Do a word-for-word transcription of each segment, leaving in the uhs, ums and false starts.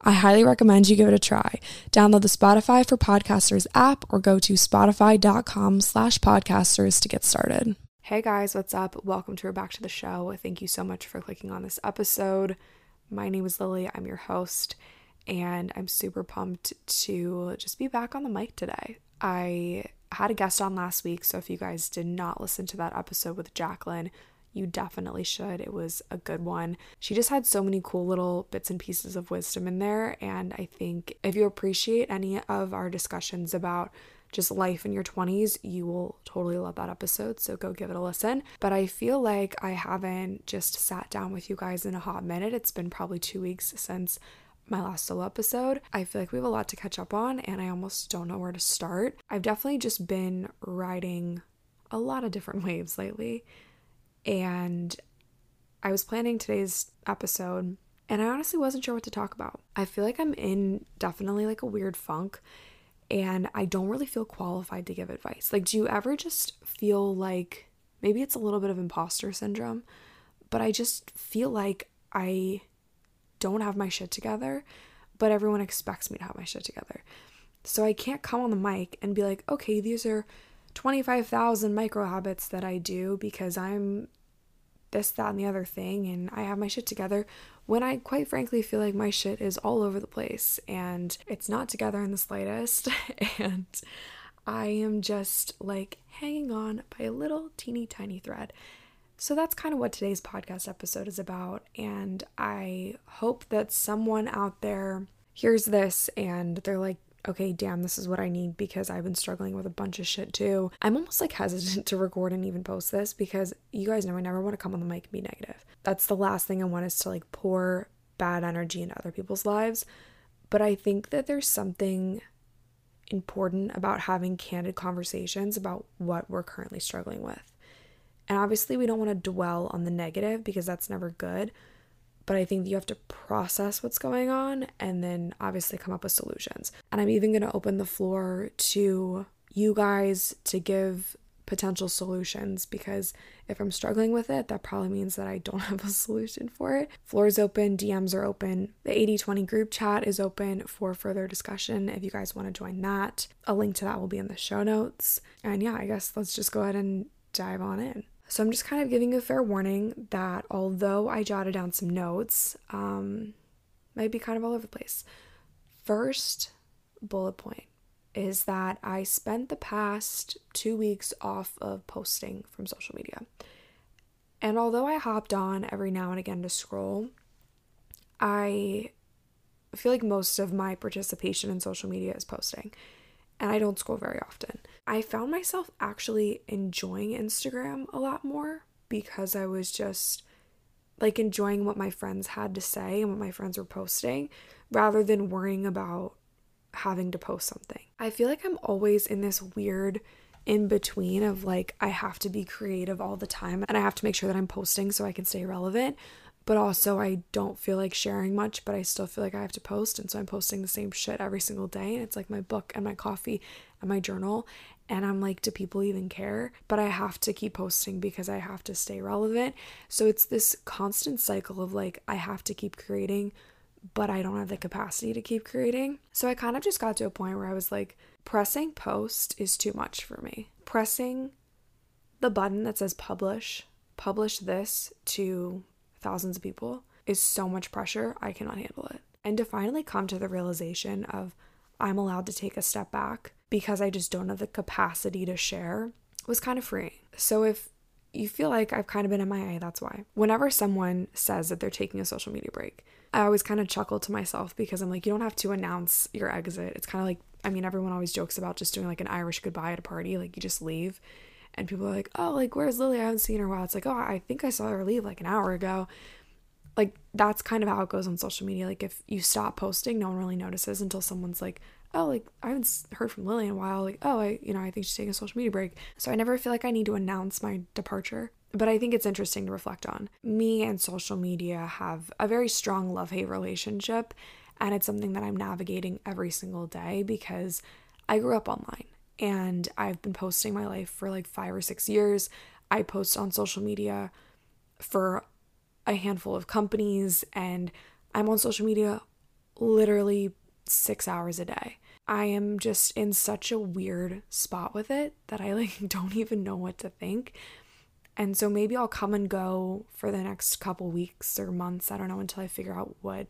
I highly recommend you give it a try. Download the Spotify for Podcasters app or go to spotify.com slash podcasters to get started. Hey guys, what's up? Welcome to or back to the show. Thank you so much for clicking on this episode. My name is Lily. I'm your host, and I'm super pumped to just be back on the mic today. I had a guest on last week, so if you guys did not listen to that episode with Jacqueline, you definitely should. It was a good one. She just had so many cool little bits and pieces of wisdom in there. And I think if you appreciate any of our discussions about just life in your twenties, you will totally love that episode. So go give it a listen. But I feel like I haven't just sat down with you guys in a hot minute. It's been probably two weeks since my last solo episode. I feel like we have a lot to catch up on, and I almost don't know where to start. I've definitely just been riding a lot of different waves lately. And I was planning today's episode, and I honestly wasn't sure what to talk about. I feel like I'm in definitely like a weird funk, and I don't really feel qualified to give advice. Like, do you ever just feel like, maybe it's a little bit of imposter syndrome, but I just feel like I don't have my shit together, but everyone expects me to have my shit together. So I can't come on the mic and be like, okay, these are twenty-five thousand micro habits that I do because I'm this, that, and the other thing, and I have my shit together, when I quite frankly feel like my shit is all over the place and it's not together in the slightest, and I am just like hanging on by a little teeny tiny thread. So that's kind of what today's podcast episode is about, and I hope that someone out there hears this and they're like, okay, damn, this is what I need, because I've been struggling with a bunch of shit too. I'm almost like hesitant to record and even post this because you guys know I never want to come on the mic and be negative. That's the last thing I want, is to like pour bad energy into other people's lives. But I think that there's something important about having candid conversations about what we're currently struggling with. And obviously we don't want to dwell on the negative because that's never good. But I think you have to process what's going on and then obviously come up with solutions. And I'm even going to open the floor to you guys to give potential solutions, because if I'm struggling with it, that probably means that I don't have a solution for it. Floor's open, D Ms are open. The eighty twenty group chat is open for further discussion if you guys want to join that. A link to that will be in the show notes. And yeah, I guess let's just go ahead and dive on in. So I'm just kind of giving you a fair warning that although I jotted down some notes, um, might be kind of all over the place. First bullet point is that I spent the past two weeks off of posting from social media. And although I hopped on every now and again to scroll, I feel like most of my participation in social media is posting. And I don't scroll very often. I found myself actually enjoying Instagram a lot more because I was just like enjoying what my friends had to say and what my friends were posting rather than worrying about having to post something. I feel like I'm always in this weird in between of like, I have to be creative all the time and I have to make sure that I'm posting so I can stay relevant, but also I don't feel like sharing much, but I still feel like I have to post, and so I'm posting the same shit every single day, and it's like my book and my coffee and my journal, and I'm like, do people even care? But I have to keep posting because I have to stay relevant. So it's this constant cycle of like, I have to keep creating, but I don't have the capacity to keep creating. So I kind of just got to a point where I was like, pressing post is too much for me. Pressing the button that says publish, publish this to thousands of people is so much pressure. I cannot handle it. And to finally come to the realization of I'm allowed to take a step back because I just don't have the capacity to share was kind of freeing. So if you feel like I've kind of been M I A, that's why. Whenever someone says that they're taking a social media break, I always kind of chuckle to myself because I'm like, you don't have to announce your exit. It's kind of like, I mean, everyone always jokes about just doing like an Irish goodbye at a party. Like you just leave and people are like, oh, like, where's Lily? I haven't seen her in a while. It's like, oh, I think I saw her leave like an hour ago. Like that's kind of how it goes on social media. Like if you stop posting, no one really notices until someone's like, oh, like I haven't heard from Lily in a while. Like, oh, I, you know, I think she's taking a social media break. So I never feel like I need to announce my departure. But I think it's interesting to reflect on. Me and social media have a very strong love-hate relationship, and it's something that I'm navigating every single day because I grew up online and I've been posting my life for like five or six years. I post on social media for a handful of companies and I'm on social media literally six hours a day. I am just in such a weird spot with it that I like don't even know what to think. And so maybe I'll come and go for the next couple weeks or months. I don't know until I figure out what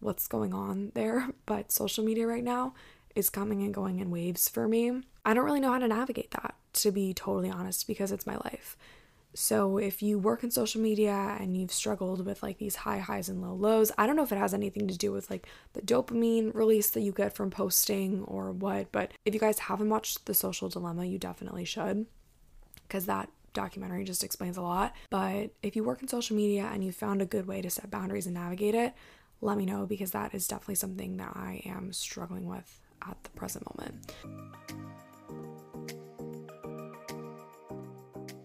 what's going on there. But social media right now is coming and going in waves for me. I don't really know how to navigate that, to be totally honest, because it's my life. So if you work in social media and you've struggled with like these high highs and low lows, I don't know if it has anything to do with like the dopamine release that you get from posting or what. But if you guys haven't watched The Social Dilemma, you definitely should, because that documentary just explains a lot. But if you work in social media and you found a good way to set boundaries and navigate it, let me know, because that is definitely something that I am struggling with at the present moment.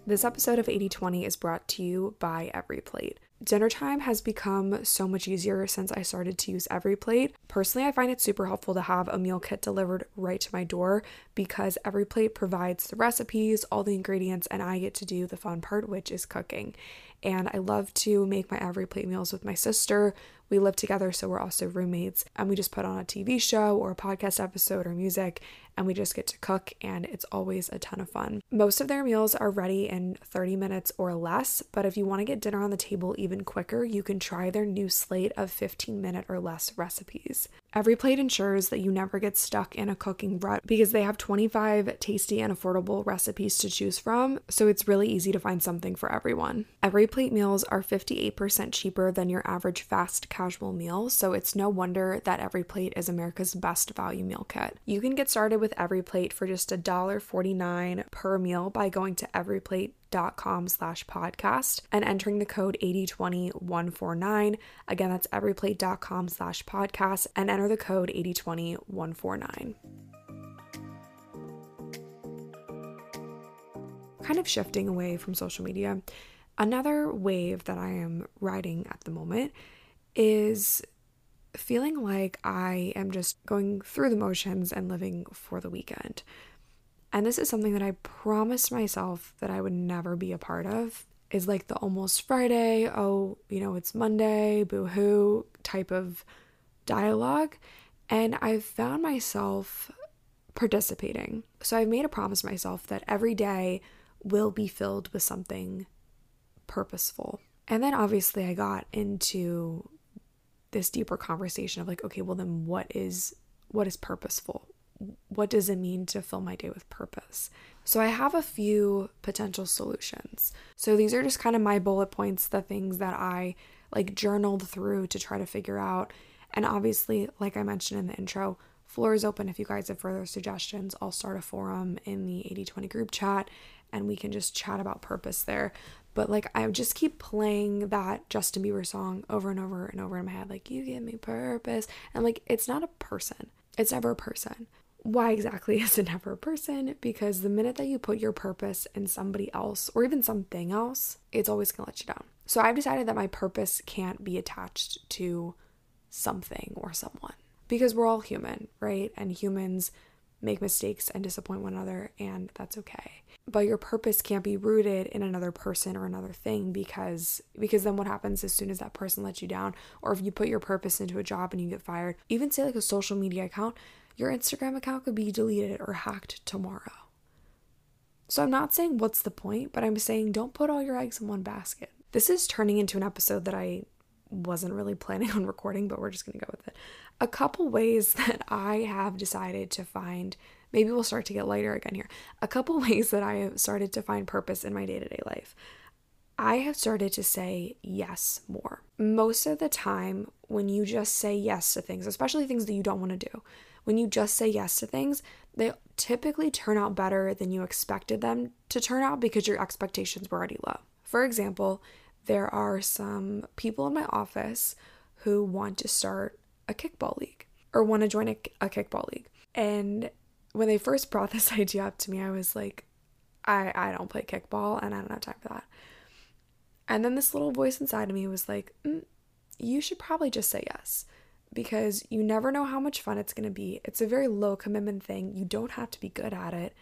This episode of eighty twenty is brought to you by EveryPlate. Dinner time has become so much easier since I started to use EveryPlate. Personally, I find it super helpful to have a meal kit delivered right to my door because EveryPlate provides the recipes, all the ingredients, and I get to do the fun part, which is cooking. And I love to make my EveryPlate meals with my sister. We live together, so we're also roommates, and we just put on a T V show or a podcast episode or music, and we just get to cook, and it's always a ton of fun. Most of their meals are ready in thirty minutes or less, but if you want to get dinner on the table even quicker, you can try their new slate of fifteen minute or less recipes. EveryPlate ensures that you never get stuck in a cooking rut because they have twenty-five tasty and affordable recipes to choose from, so it's really easy to find something for everyone. EveryPlate meals are fifty-eight percent cheaper than your average fast casual meal, so it's no wonder that EveryPlate is America's best value meal kit. You can get started with EveryPlate for just one dollar and forty-nine cents per meal by going to everyplate dot com slash podcast and entering the code eighty twenty one forty-nine. Again, that's everyplate dot com slash podcast and enter the code eighty twenty one forty-nine. Kind of shifting away from social media, another wave that I am riding at the moment is feeling like I am just going through the motions and living for the weekend. And this is something that I promised myself that I would never be a part of, is like the almost Friday, oh, you know, it's Monday, boo-hoo type of dialogue. And I've found myself participating. So I've made a promise to myself that every day will be filled with something purposeful. And then obviously I got into this deeper conversation of like, okay, well then what is, what is purposeful? What does it mean to fill my day with purpose? So I have a few potential solutions. So these are just kind of my bullet points, the things that I like journaled through to try to figure out. And obviously, like I mentioned in the intro, floor is open. If you guys have further suggestions, I'll start a forum in the eighty twenty group chat and we can just chat about purpose there. But like, I just keep playing that Justin Bieber song over and over and over in my head. Like, you give me purpose. And like, it's not a person. It's never a person. Why exactly is it never a person? Because the minute that you put your purpose in somebody else or even something else, it's always going to let you down. So I've decided that my purpose can't be attached to something or someone, because we're all human, right? And humans make mistakes and disappoint one another, and that's okay. But your purpose can't be rooted in another person or another thing, because because then what happens as soon as that person lets you down, or if you put your purpose into a job and you get fired, even say like a social media account, your Instagram account could be deleted or hacked tomorrow. So I'm not saying what's the point, but I'm saying don't put all your eggs in one basket. This is turning into an episode that I wasn't really planning on recording, but we're just gonna go with it. a couple ways that I have decided to find, maybe we'll start to get lighter again here, a couple ways that I have started to find purpose in my day-to-day life. I have started to say yes more. Most of the time, when you just say yes to things, especially things that you don't want to do, when you just say yes to things, they typically turn out better than you expected them to turn out because your expectations were already low. For example, there are some people in my office who want to start a kickball league or want to join a, a kickball league. And when they first brought this idea up to me, I was like, I, I don't play kickball and I don't have time for that. And then this little voice inside of me was like, mm, you should probably just say yes, because you never know how much fun it's going to be. It's a very low commitment thing. You don't have to be good at it.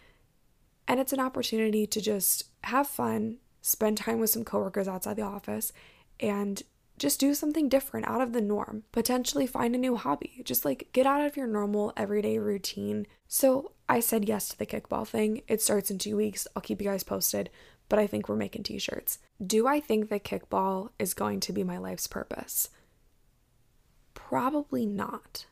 And it's an opportunity to just have fun, spend time with some coworkers outside the office, and just do something different out of the norm. Potentially find a new hobby. Just like get out of your normal everyday routine. So I said yes to the kickball thing. It starts in two weeks. I'll keep you guys posted. But I think we're making t-shirts. Do I think that kickball is going to be my life's purpose? Probably not.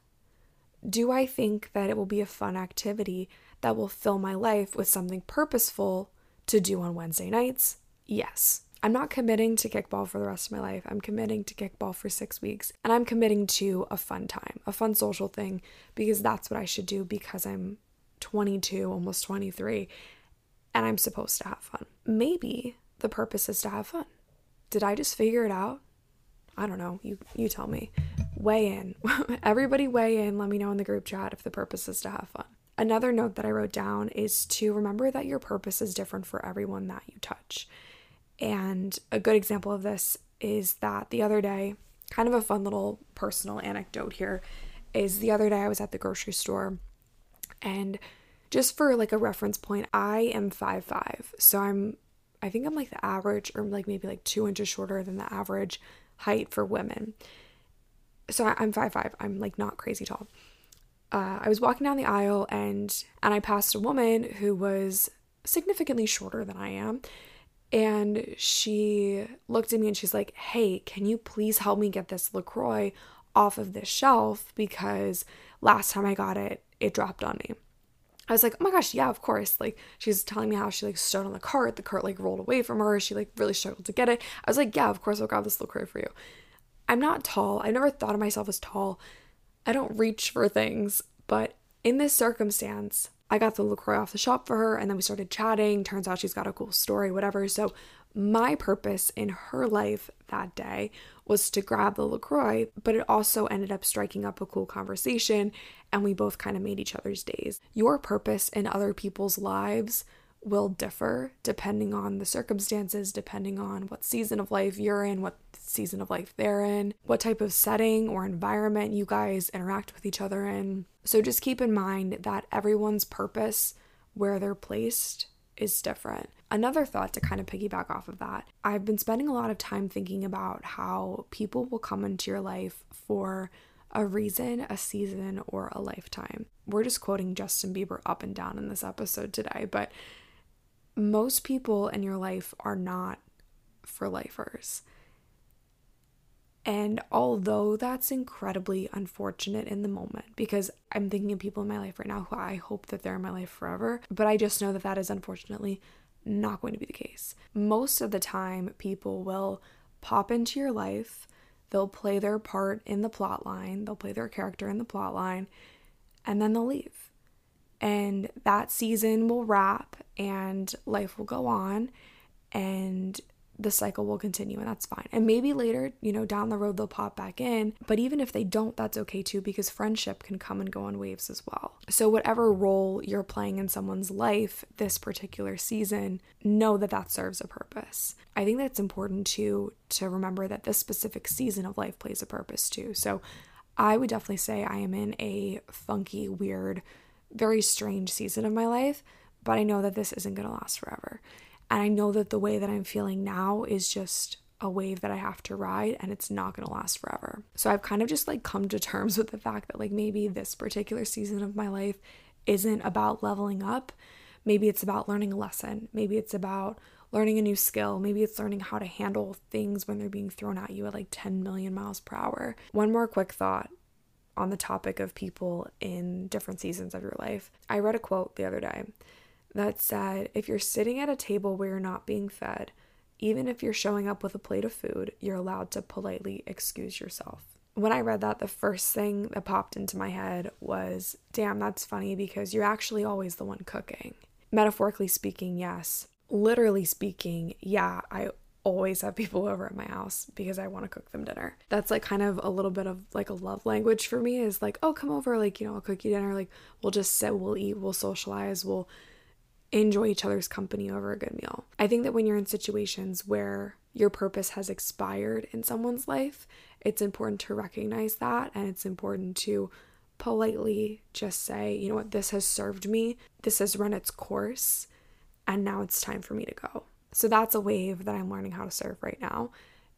Do I think that it will be a fun activity that will fill my life with something purposeful to do on Wednesday nights? Yes. I'm not committing to kickball for the rest of my life. I'm committing to kickball for six weeks. And I'm committing to a fun time, a fun social thing, because that's what I should do because I'm twenty-two, almost twenty-three, and I'm supposed to have fun. Maybe the purpose is to have fun. Did I just figure it out? I don't know. You you tell me. Weigh in. Everybody weigh in. Let me know in the group chat if the purpose is to have fun. Another note that I wrote down is to remember that your purpose is different for everyone that you touch. And a good example of this is that the other day, kind of a fun little personal anecdote here, is the other day I was at the grocery store, and just for like a reference point, I am five foot five. So I'm, I think I'm like the average, or like maybe like two inches shorter than the average height for women. So I'm five foot five. I'm like not crazy tall. Uh, I was walking down the aisle and and I passed a woman who was significantly shorter than I am. And she looked at me and she's like, hey, can you please help me get this LaCroix off of this shelf? Because last time I got it, it dropped on me. I was like, oh my gosh, yeah, of course. Like, she's telling me how she like stood on the cart. The cart like rolled away from her. She like really struggled to get it. I was like, yeah, of course I'll grab this LaCroix for you. I'm not tall. I never thought of myself as tall. I don't reach for things, but in this circumstance, I got the LaCroix off the shop for her, and then we started chatting. Turns out she's got a cool story, whatever. So my purpose in her life that day was to grab the LaCroix, but it also ended up striking up a cool conversation, and we both kind of made each other's days. Your purpose in other people's lives will differ depending on the circumstances, depending on what season of life you're in, what season of life they're in, what type of setting or environment you guys interact with each other in. So just keep in mind that everyone's purpose, where they're placed, is different. Another thought to kind of piggyback off of that, I've been spending a lot of time thinking about how people will come into your life for a reason, a season, or a lifetime. We're just quoting Justin Bieber up and down in this episode today, but most people in your life are not for lifers. And although that's incredibly unfortunate in the moment, because I'm thinking of people in my life right now who I hope that they're in my life forever, but I just know that that is unfortunately not going to be the case. Most of the time, people will pop into your life, they'll play their part in the plot line, they'll play their character in the plot line, and then they'll leave. And that season will wrap and life will go on and the cycle will continue, and that's fine. And maybe later, you know, down the road, they'll pop back in. But even if they don't, that's okay too, because friendship can come and go on waves as well. So whatever role you're playing in someone's life this particular season, know that that serves a purpose. I think that's important too, to remember that this specific season of life plays a purpose too. So I would definitely say I am in a funky, weird, very strange season of my life, but I know that this isn't going to last forever. And I know that the way that I'm feeling now is just a wave that I have to ride, and it's not going to last forever. So I've kind of just like come to terms with the fact that like maybe this particular season of my life isn't about leveling up. Maybe it's about learning a lesson. Maybe it's about learning a new skill. Maybe it's learning how to handle things when they're being thrown at you at like ten million miles per hour. One more quick thought on the topic of people in different seasons of your life, I read a quote the other day that said, if you're sitting at a table where you're not being fed, even if you're showing up with a plate of food, you're allowed to politely excuse yourself. When I read that, the first thing that popped into my head was, damn, that's funny because you're actually always the one cooking. Metaphorically speaking, yes. Literally speaking, yeah, I always have people over at my house because I want to cook them dinner. That's like kind of a little bit of like a love language for me is like, oh, come over, like, you know, I'll cook you dinner. Like, we'll just sit, we'll eat, we'll socialize, we'll enjoy each other's company over a good meal. I think that when you're in situations where your purpose has expired in someone's life, it's important to recognize that, and it's important to politely just say, you know what, this has served me, this has run its course, and now it's time for me to go. So that's a wave that I'm learning how to surf right now,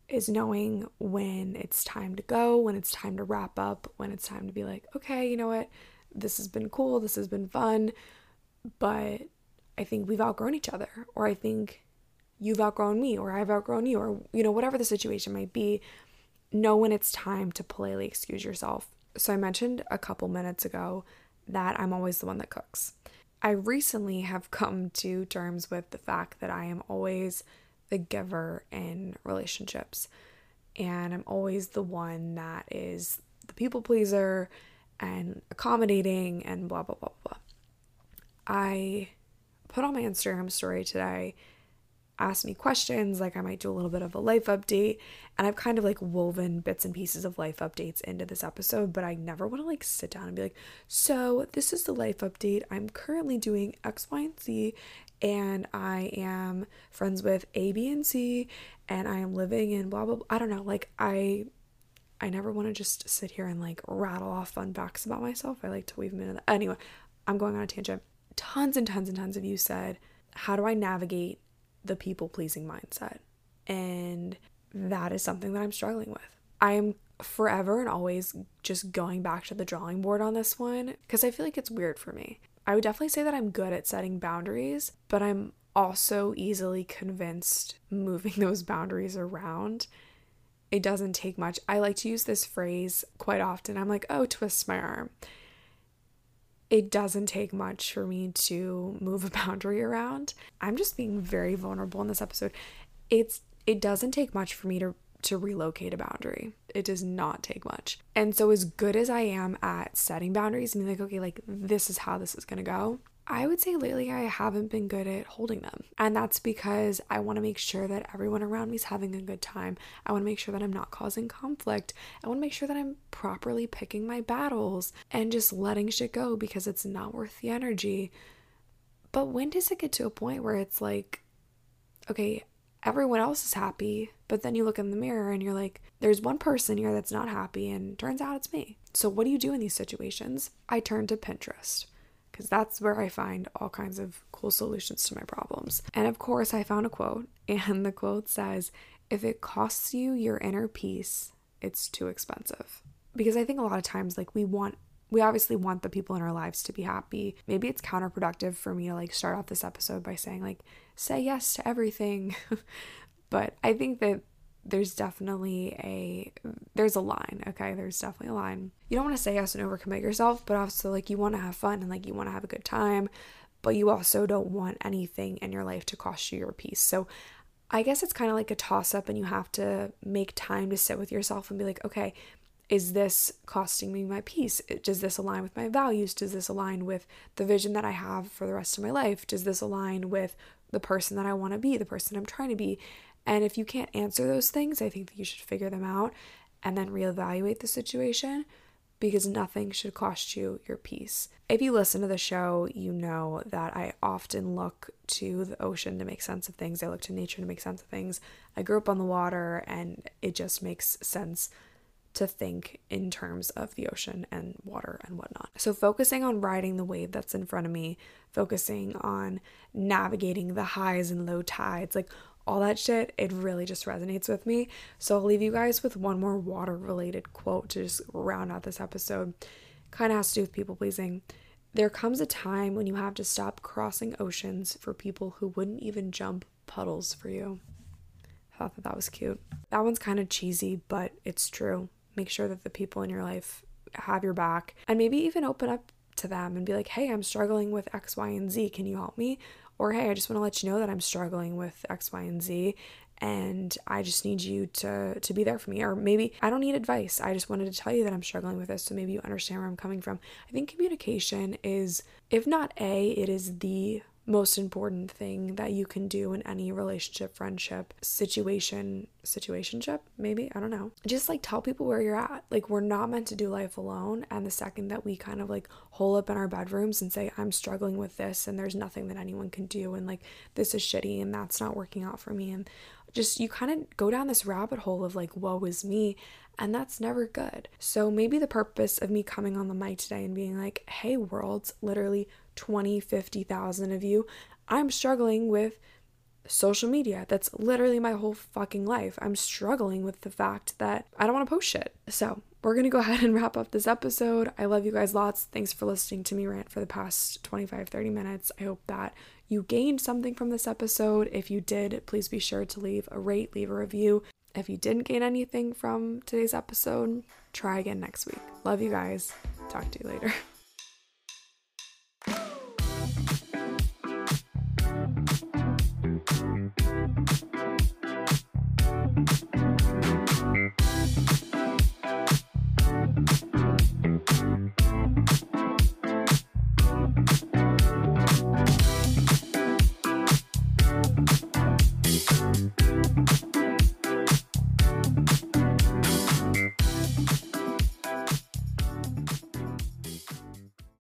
is knowing when it's time to go, when it's time to wrap up, when it's time to be like, okay, you know what, this has been cool, this has been fun, but I think we've outgrown each other, or I think you've outgrown me, or I've outgrown you, or, you know, whatever the situation might be. Know when it's time to politely excuse yourself. So I mentioned a couple minutes ago that I'm always the one that cooks. I recently have come to terms with the fact that I am always the giver in relationships, and I'm always the one that is the people pleaser and accommodating and blah, blah, blah, blah. I put on my Instagram story today, ask me questions, like I might do a little bit of a life update, and I've kind of like woven bits and pieces of life updates into this episode, but I never want to like sit down and be like, so this is the life update, I'm currently doing X, Y, and Z, and I am friends with A, B, and C, and I am living in blah, blah, blah. I don't know, like I I never want to just sit here and like rattle off fun facts about myself. I like to weave them into that. Anyway, I'm going on a tangent. Tons and tons and tons of you said, how do I navigate the people-pleasing mindset? And that is something that I'm struggling with. I am forever and always just going back to the drawing board on this one because I feel like it's weird for me. I would definitely say that I'm good at setting boundaries, but I'm also easily convinced moving those boundaries around. It doesn't take much. I like to use this phrase quite often. I'm like, oh, twist my arm. It doesn't take much for me to move a boundary around. I'm just being very vulnerable in this episode. It's it doesn't take much for me to, to relocate a boundary. It does not take much. And so as good as I am at setting boundaries and being like, okay, like this is how this is going to go, I would say lately I haven't been good at holding them. And that's because I want to make sure that everyone around me is having a good time. I want to make sure that I'm not causing conflict. I want to make sure that I'm properly picking my battles and just letting shit go because it's not worth the energy. But when does it get to a point where it's like, okay, everyone else is happy, but then you look in the mirror and you're like, there's one person here that's not happy, and turns out it's me. So what do you do in these situations? I turn to Pinterest, because that's where I find all kinds of cool solutions to my problems. And of course, I found a quote, and the quote says, if it costs you your inner peace, it's too expensive. Because I think a lot of times, like, we want, we obviously want the people in our lives to be happy. Maybe it's counterproductive for me to, like, start off this episode by saying, like, say yes to everything. But I think that there's definitely a, there's a line, okay? There's definitely a line. You don't want to say yes and overcommit yourself, but also, like, you want to have fun and, like, you want to have a good time, but you also don't want anything in your life to cost you your peace. So I guess it's kind of like a toss-up, and you have to make time to sit with yourself and be like, okay, is this costing me my peace? Does this align with my values? Does this align with the vision that I have for the rest of my life? Does this align with the person that I want to be, the person I'm trying to be? And if you can't answer those things, I think that you should figure them out and then reevaluate the situation, because nothing should cost you your peace. If you listen to the show, you know that I often look to the ocean to make sense of things. I look to nature to make sense of things. I grew up on the water, and it just makes sense to think in terms of the ocean and water and whatnot. So focusing on riding the wave that's in front of me, focusing on navigating the highs and low tides, like all that shit, it really just resonates with me. So I'll leave you guys with one more water-related quote to just round out this episode. Kind of has to do with people-pleasing. There comes a time when you have to stop crossing oceans for people who wouldn't even jump puddles for you. I thought that that was cute. That one's kind of cheesy, but it's true. Make sure that the people in your life have your back, and maybe even open up to them and be like, hey, I'm struggling with X, Y, and Z. Can you help me? Or, hey, I just want to let you know that I'm struggling with X, Y, and Z, and I just need you to to be there for me. Or maybe I don't need advice. I just wanted to tell you that I'm struggling with this, so maybe you understand where I'm coming from. I think communication is, if not A, it is the most important thing that you can do in any relationship, friendship, situation, situationship, maybe, I don't know. Just like tell people where you're at. Like, we're not meant to do life alone. And the second that we kind of like hole up in our bedrooms and say, I'm struggling with this and there's nothing that anyone can do, and like, this is shitty and that's not working out for me, and just, you kind of go down this rabbit hole of like, woe is me, and that's never good. So maybe the purpose of me coming on the mic today and being like, hey world, literally twenty, fifty thousand of you, I'm struggling with social media. That's literally my whole fucking life. I'm struggling with the fact that I don't want to post shit. So we're going to go ahead and wrap up this episode. I love you guys lots. Thanks for listening to me rant for the past twenty-five, thirty minutes. I hope that you gained something from this episode. If you did, please be sure to leave a rate, leave a review. If you didn't gain anything from today's episode, try again next week. Love you guys. Talk to you later.